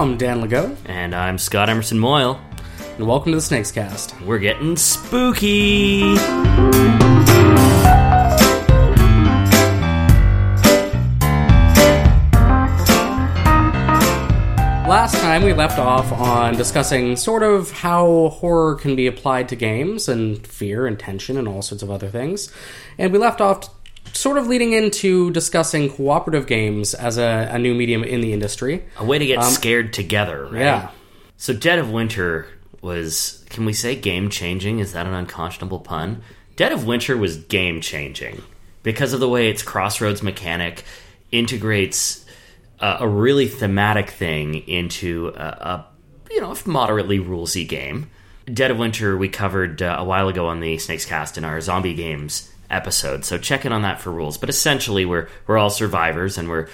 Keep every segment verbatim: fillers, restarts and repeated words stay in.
I'm Dan Legault. And I'm Scott Emerson Moyle. And welcome to the Snakes Cast. We're getting spooky! Last time we left off on discussing sort of how horror can be applied to games and fear and tension and all sorts of other things. And we left off sort of leading into discussing cooperative games as a, a new medium in the industry. A way to get um, scared together, right? Yeah. So Dead of Winter was, can we say game-changing? Is that an unconscionable pun? Dead of Winter was game-changing because of the way its Crossroads mechanic integrates Uh, a really thematic thing into a, a you know, moderately rulesy game. Dead of Winter we covered uh, a while ago on the Snakes Cast in our zombie games episode, so check in on that for rules. But essentially, we're we're all survivors, and we're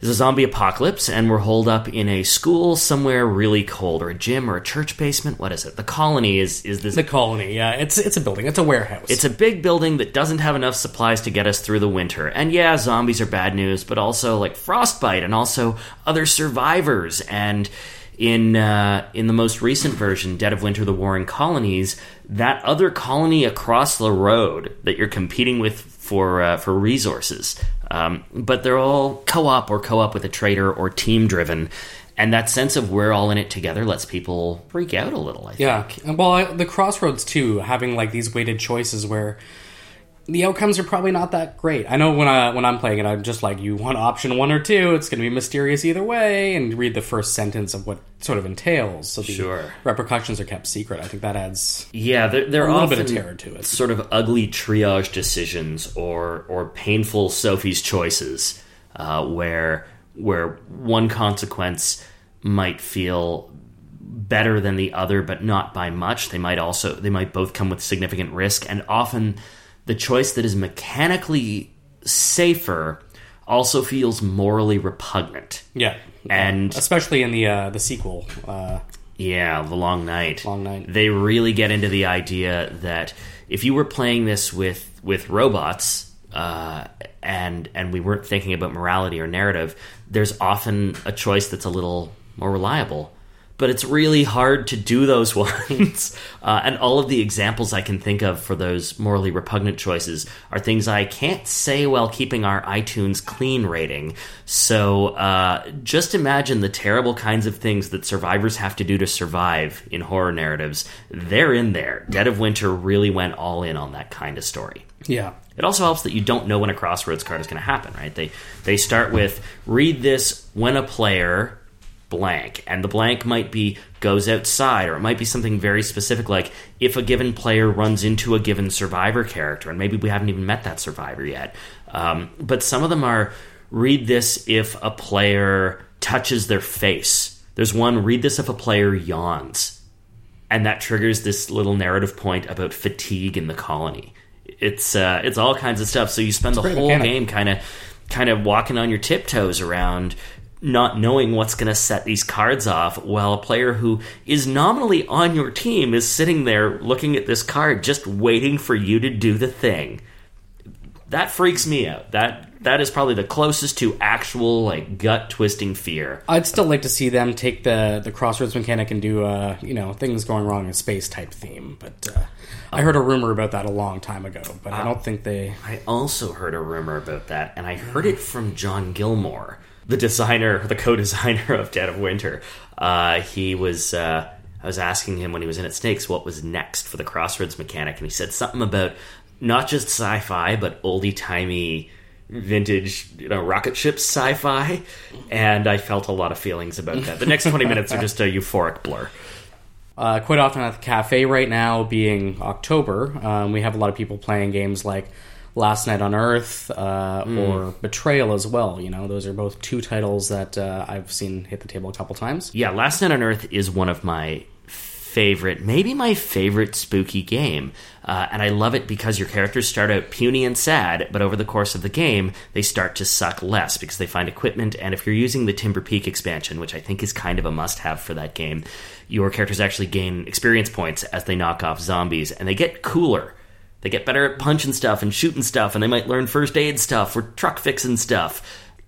there's a zombie apocalypse, and we're holed up in a school somewhere really cold, or a gym, or a church basement. What is it? The colony is is this the colony? Yeah, it's it's a building. It's a warehouse. It's a big building that doesn't have enough supplies to get us through the winter. And yeah, zombies are bad news, but also like frostbite, and also other survivors. And in uh, in the most recent version, Dead of Winter: The Warring Colonies, that other colony across the road that you're competing with for uh, for resources. Um, but they're all co-op or co-op with a trader or team-driven, and that sense of we're all in it together lets people freak out a little, I think. Yeah, well, I, the Crossroads, too, having, like, these weighted choices where the outcomes are probably not that great. I know when, I, when I'm playing it, I'm just like, you want option one or two, it's going to be mysterious either way, and read the first sentence of what sort of entails, so the sure. repercussions are kept secret. I think that adds yeah, they're, they're a little bit of terror to it. Sort of ugly triage decisions or or painful Sophie's choices, uh, where where one consequence might feel better than the other, but not by much. They might also they might both come with significant risk, and often the choice that is mechanically safer also feels morally repugnant. Yeah. And especially in the uh, the sequel. Uh, yeah, The Long Night. Long Night. They really get into the idea that if you were playing this with, with robots uh, and and we weren't thinking about morality or narrative, there's often a choice that's a little more reliable. But it's really hard to do those ones. Uh, and all of the examples I can think of for those morally repugnant choices are things I can't say while keeping our iTunes clean rating. So uh, just imagine the terrible kinds of things that survivors have to do to survive in horror narratives. They're in there. Dead of Winter really went all in on that kind of story. Yeah. It also helps that you don't know when a Crossroads card is going to happen, right? They, they start with, read this when a player blank, and the blank might be goes outside, or it might be something very specific like if a given player runs into a given survivor character, and maybe we haven't even met that survivor yet. Um, but some of them are read this if a player touches their face. There's one, read this if a player yawns, and that triggers this little narrative point about fatigue in the colony. It's uh, it's all kinds of stuff, so you spend it's the whole mechanic. game kind of kind of walking on your tiptoes around not knowing what's going to set these cards off, while a player who is nominally on your team is sitting there looking at this card, just waiting for you to do the thing. That freaks me out. That that is probably the closest to actual like gut twisting fear. I'd still like to see them take the the Crossroads mechanic and do uh you know things going wrong in space type theme. But uh, I heard a rumor about that a long time ago. But I don't uh, think they. I also heard a rumor about that, and I heard it from John Gilmore, the designer, the co-designer of Dead of Winter. Uh, he was, uh, I was asking him when he was in at Snakes what was next for the Crossroads mechanic, and he said something about not just sci-fi, but oldie-timey, vintage, you know, rocket ship sci-fi, and I felt a lot of feelings about that. The next twenty minutes are just a euphoric blur. Uh, quite often at the cafe right now, being October, um, we have a lot of people playing games like Last Night on Earth, uh, mm. or Betrayal as well. You know, those are both two titles that uh, I've seen hit the table a couple times. Yeah, Last Night on Earth is one of my favorite, maybe my favorite spooky game. Uh, and I love it because your characters start out puny and sad, but over the course of the game, they start to suck less because they find equipment. And if you're using the Timber Peak expansion, which I think is kind of a must-have for that game, your characters actually gain experience points as they knock off zombies, and they get cooler. They get better at punching stuff and shooting stuff, and they might learn first aid stuff or truck fixing stuff.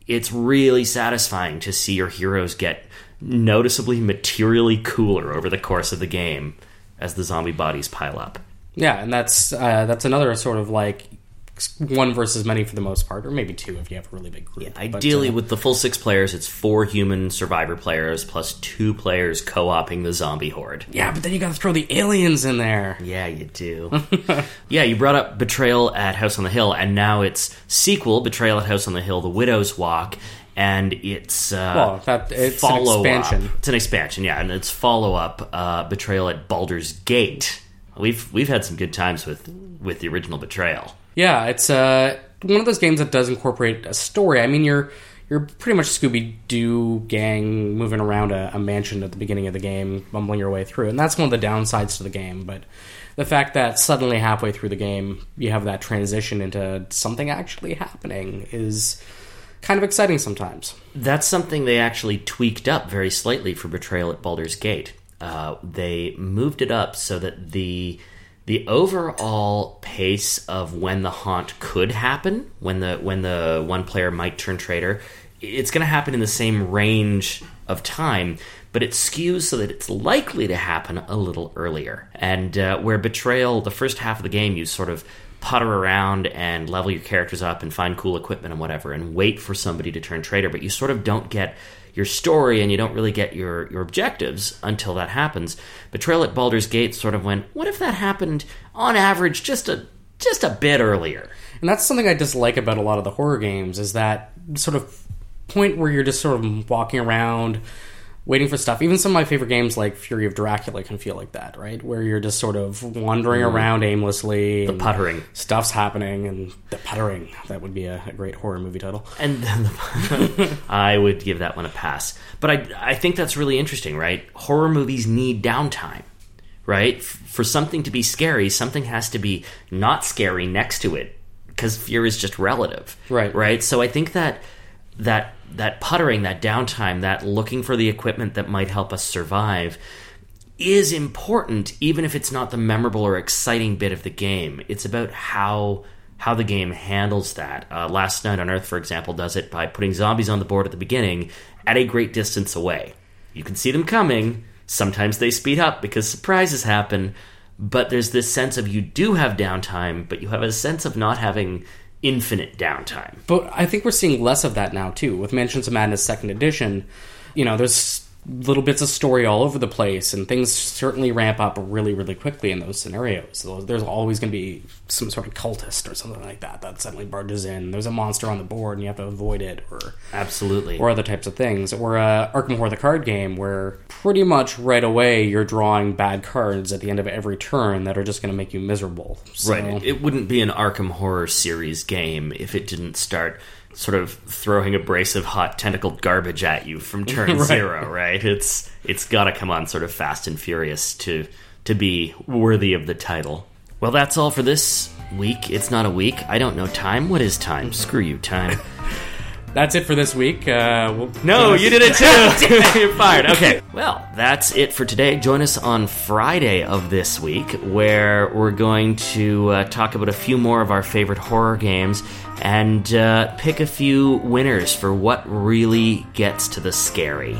It's really satisfying to see your heroes get noticeably materially cooler over the course of the game as the zombie bodies pile up. Yeah, and that's uh, that's another sort of like one versus many for the most part, or maybe two if you have a really big group. Yeah, ideally, but, uh, with the full six players, it's four human survivor players plus two players co-oping the zombie horde. Yeah, but then you gotta throw the aliens in there. Yeah, you do. Yeah, you brought up Betrayal at House on the Hill, and now its sequel, Betrayal at House on the Hill: The Widow's Walk, and its uh, well, that, it's follow an expansion. Up. It's an expansion, yeah, and its follow-up, uh, Betrayal at Baldur's Gate. We've we've had some good times with with the original Betrayal. Yeah, it's uh, one of those games that does incorporate a story. I mean, you're you're pretty much Scooby-Doo gang moving around a, a mansion at the beginning of the game, bumbling your way through. And that's one of the downsides to the game. But the fact that suddenly halfway through the game, you have that transition into something actually happening is kind of exciting sometimes. That's something they actually tweaked up very slightly for Betrayal at Baldur's Gate. Uh, they moved it up so that the... The overall pace of when the haunt could happen, when the when the one player might turn traitor, it's going to happen in the same range of time, but it skews so that it's likely to happen a little earlier. And uh, where Betrayal, the first half of the game, you sort of putter around and level your characters up and find cool equipment and whatever and wait for somebody to turn traitor, but you sort of don't get your story, and you don't really get your, your objectives until that happens. Betrayal at Baldur's Gate sort of went, what if that happened on average just a just a bit earlier? And that's something I dislike about a lot of the horror games, is that sort of point where you're just sort of walking around, waiting for stuff. Even some of my favorite games like Fury of Dracula can feel like that, right? Where you're just sort of wandering mm. around aimlessly. The puttering. Stuff's happening, and the puttering. That would be a, a great horror movie title. And then the, I would give that one a pass. But I, I think that's really interesting, right? Horror movies need downtime, right? For something to be scary, something has to be not scary next to it, because fear is just relative. Right. Right? So I think that that that puttering, that downtime, that looking for the equipment that might help us survive is important, even if it's not the memorable or exciting bit of the game. It's about how how the game handles that. Uh, Last Night on Earth, for example, does it by putting zombies on the board at the beginning at a great distance away. You can see them coming. Sometimes they speed up because surprises happen, but there's this sense of you do have downtime, but you have a sense of not having infinite downtime. But I think we're seeing less of that now, too. With Mansions of Madness second edition, you know, there's little bits of story all over the place, and things certainly ramp up really, really quickly in those scenarios. So there's always going to be some sort of cultist or something like that that suddenly barges in. There's a monster on the board, and you have to avoid it, or absolutely, or other types of things. Or uh, Arkham Horror: The Card Game, where pretty much right away you're drawing bad cards at the end of every turn that are just going to make you miserable. So, right. It wouldn't be an Arkham Horror series game if it didn't start sort of throwing abrasive, hot, tentacled garbage at you from turn right. zero, right? It's it's got to come on sort of fast and furious to to be worthy of the title. Well, that's all for this week. It's not a week. I don't know time. What is time? Screw you, time. That's it for this week. Uh, we'll no, you did it too! You're fired. Okay. Well, that's it for today. Join us on Friday of this week, where we're going to uh, talk about a few more of our favorite horror games and uh, pick a few winners for what really gets to the scary.